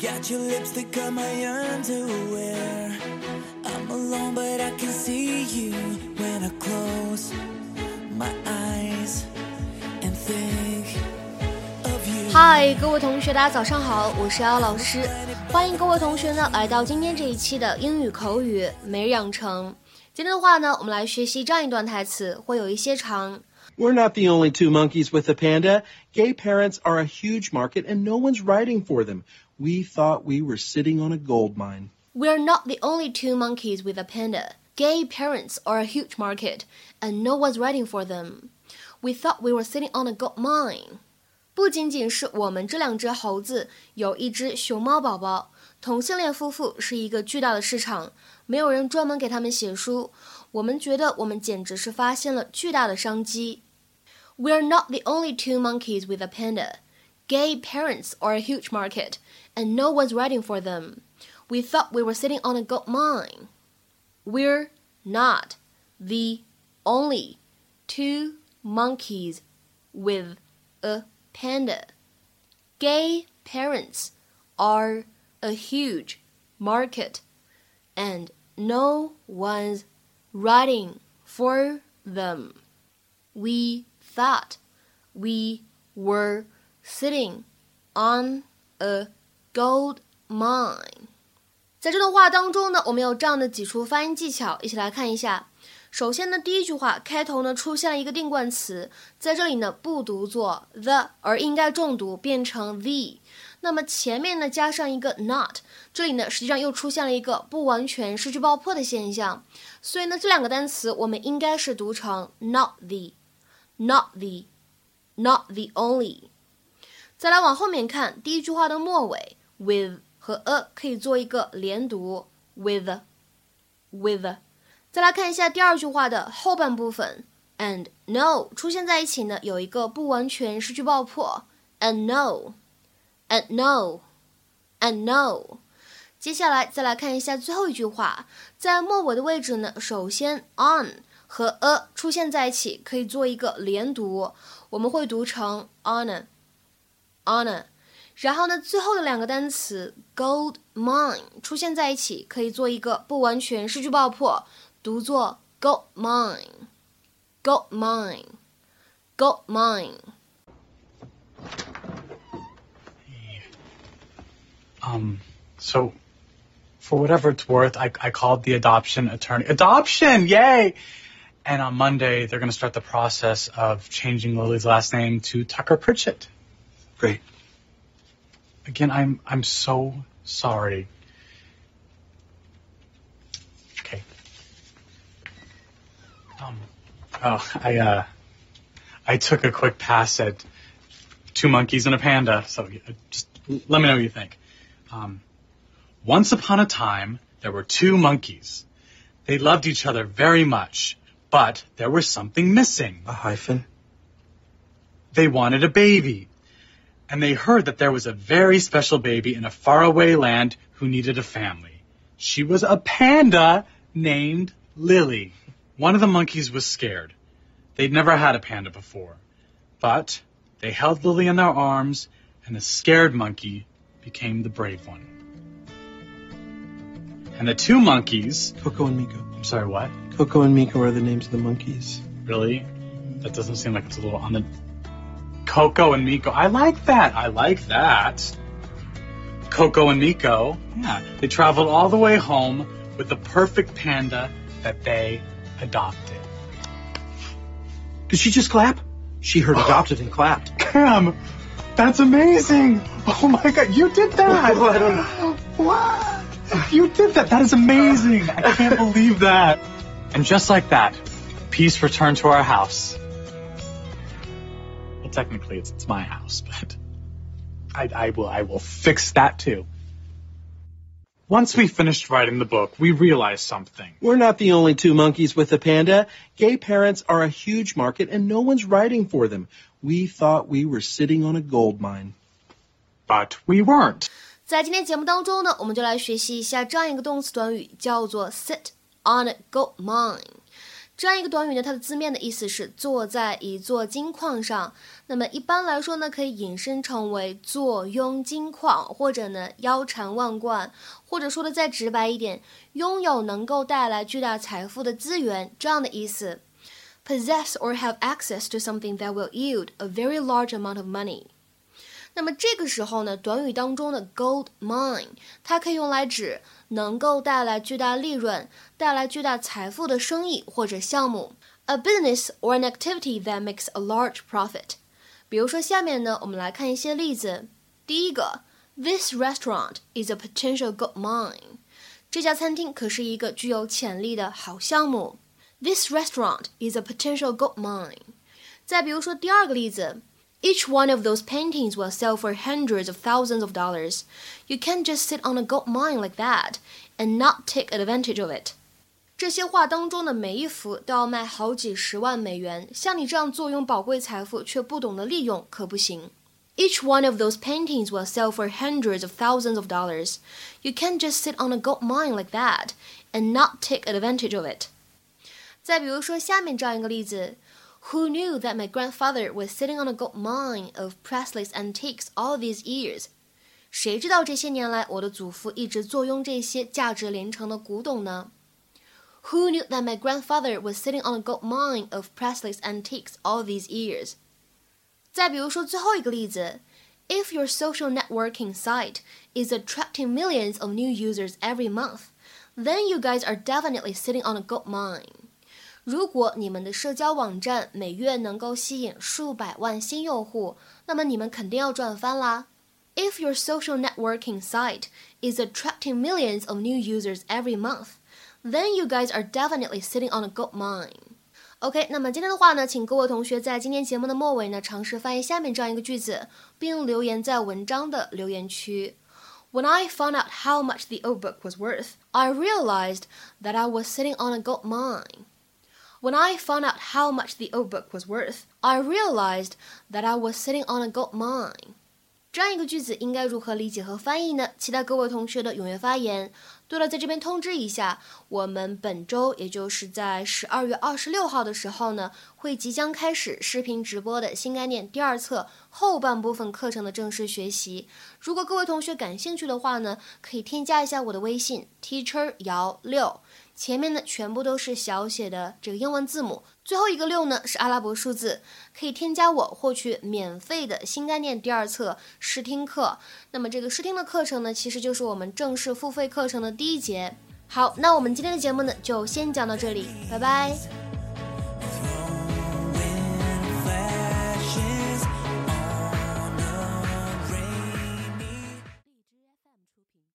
Got your lipstick on my underwear. I'm alone, but I can see you when I close my eyes and think of you. Hi， 各位同学，大家早上好，我是姚老师，欢迎各位同学呢来到今天这一期的英语口语每日养成。今天的话呢，我们来学习这样一段台词，会有一些长。We're not the only two monkeys with a panda. Gay parents are a huge market and no one's writing for them. We thought we were sitting on a gold mine. We're not the only two monkeys with a panda. Gay parents are a huge market and no one's writing for them. We thought we were sitting on a gold mine. 不仅仅是我们这两只猴子有一只熊猫宝宝，同性恋夫妇是一个巨大的市场，没有人专门给他们写书。我们觉得我们简直是发现了巨大的商机。We're not the only two monkeys with a panda. Gay parents are a huge market, and no one's writing for them. We thought we were sitting on a gold mine. We're not the only two monkeys with a panda. Gay parents are a huge market, and no one's writing for them. We thought we were sitting on a gold mine. 在这段话当中呢，我们有这样的几处发音技巧，一起来看一下。首先呢，第一句话开头呢出现了一个定冠词，在这里呢不读作 the， 而应该重读变成 the。那么前面呢加上一个 not， 这里呢实际上又出现了一个不完全失去爆破的现象，所以呢这两个单词我们应该是读成 not the。Not the only。 再来往后面看，第一句话的末尾 with 和 a 可以做一个连读 with。 再来看一下第二句话的后半部分 and no 出现在一起呢有一个不完全失去爆破 and no。 接下来再来看一下最后一句话，在末尾的位置呢，首先 on和 a 出现在一起可以做一个连读，我们会读成 honor。 然后呢最后的两个单词 gold mine 出现在一起可以做一个不完全失去爆破，读作 gold mine。 So for whatever it's worth, I called the adoption attorney. Adoption, yay! And on Monday, they're going to start the process of changing Lily's last name to Tucker Pritchett. Great. Again, I'm so sorry. Okay. I took a quick pass at two monkeys and a panda, so just let me know what you think. Once upon a time, there were two monkeys. They loved each other very much. But there was something missing. A hyphen? They wanted a baby. And they heard that there was a very special baby in a faraway land who needed a family. She was a panda named Lily. One of the monkeys was scared. They'd never had a panda before. But they held Lily in their arms, and the scared monkey became the brave one. And the two monkeys... Coco and Miko. I'm sorry, what? Coco and Miko are the names of the monkeys. Really? That doesn't seem like it's a little on the... Coco and Miko. I like that. Coco and Miko. Yeah. They traveled all the way home with the perfect panda that they adopted. Did she just clap? She heard adopted and clapped. Cam, that's amazing. Oh, my God. You did that. Well, I don't know. What? You did that. That is amazing. I can't believe that. And just like that, peace returned to our house. Well, technically, it's my house, but I will fix that too. Once we finished writing the book, we realized something. We're not the only two monkeys with a panda. Gay parents are a huge market, and no one's writing for them. We thought we were sitting on a gold mine. But we weren't. 在今天节目当中呢，我们就来学习一下这样一个动词短语，叫做sit。On a gold mine，这样一个短语呢，它的字面的意思是坐在一座金矿上。那么一般来说呢，可以引申成为坐拥金矿，或者呢腰缠万贯，或者说的再直白一点，拥有能够带来巨大财富的资源，这样的意思。Possess or have access to something that will yield a very large amount of money。那么这个时候呢，短语当中的 gold mine 它可以用来指能够带来巨大利润、带来巨大财富的生意或者项目。 A business or an activity that makes a large profit。 比如说下面呢，我们来看一些例子。第一个， This restaurant is a potential gold mine。 这家餐厅可是一个具有潜力的好项目。 This restaurant is a potential gold mine。 再比如说第二个例子，Each one of those paintings will sell for hundreds of thousands of dollars. You can't just sit on a gold mine like that and not take advantage of it. 这些画当中的每一幅都要卖好几十万美元，像你这样坐拥宝贵财富却不懂得利用可不行。Each one of those paintings will sell for hundreds of thousands of dollars. You can't just sit on a gold mine like that and not take advantage of it. 再比如说下面这样一个例子。Who knew that my grandfather was sitting on a gold mine of priceless antiques all these years? 谁知道这些年来我的祖父一直坐拥这些价值连城的古董呢？ Who knew that my grandfather was sitting on a gold mine of priceless antiques all these years? 再比如说最后一个例子， If your social networking site is attracting millions of new users every month, then you guys are definitely sitting on a gold mine.如果你们的社交网站每月能够吸引数百万新用户，那么你们肯定要赚翻啦。If your social networking site is attracting millions of new users every month, then you guys are definitely sitting on a gold mine. OK， 那么今天的话呢，请各位同学在今天节目的末尾呢，尝试翻译下面这样一个句子，并留言在文章的留言区。When I found out how much the old book was worth, I realized that I was sitting on a gold mine.When I found out how much the old book was worth, I realized that I was sitting on a gold mine. 这样一个句子应该如何理解和翻译呢？期待各位同学的踊跃发言。对了，在这边通知一下，我们本周也就是在12月26号的时候呢，会即将开始视频直播的新概念第二册后半部分课程的正式学习。如果各位同学感兴趣的话呢，可以添加一下我的微信 Teacher Yao Liu。前面呢全部都是小写的这个英文字母，最后一个6呢是阿拉伯数字，可以添加我获取免费的新概念第二册试听课。那么这个试听的课程呢，其实就是我们正式付费课程的第一节。好，那我们今天的节目呢就先讲到这里，拜拜。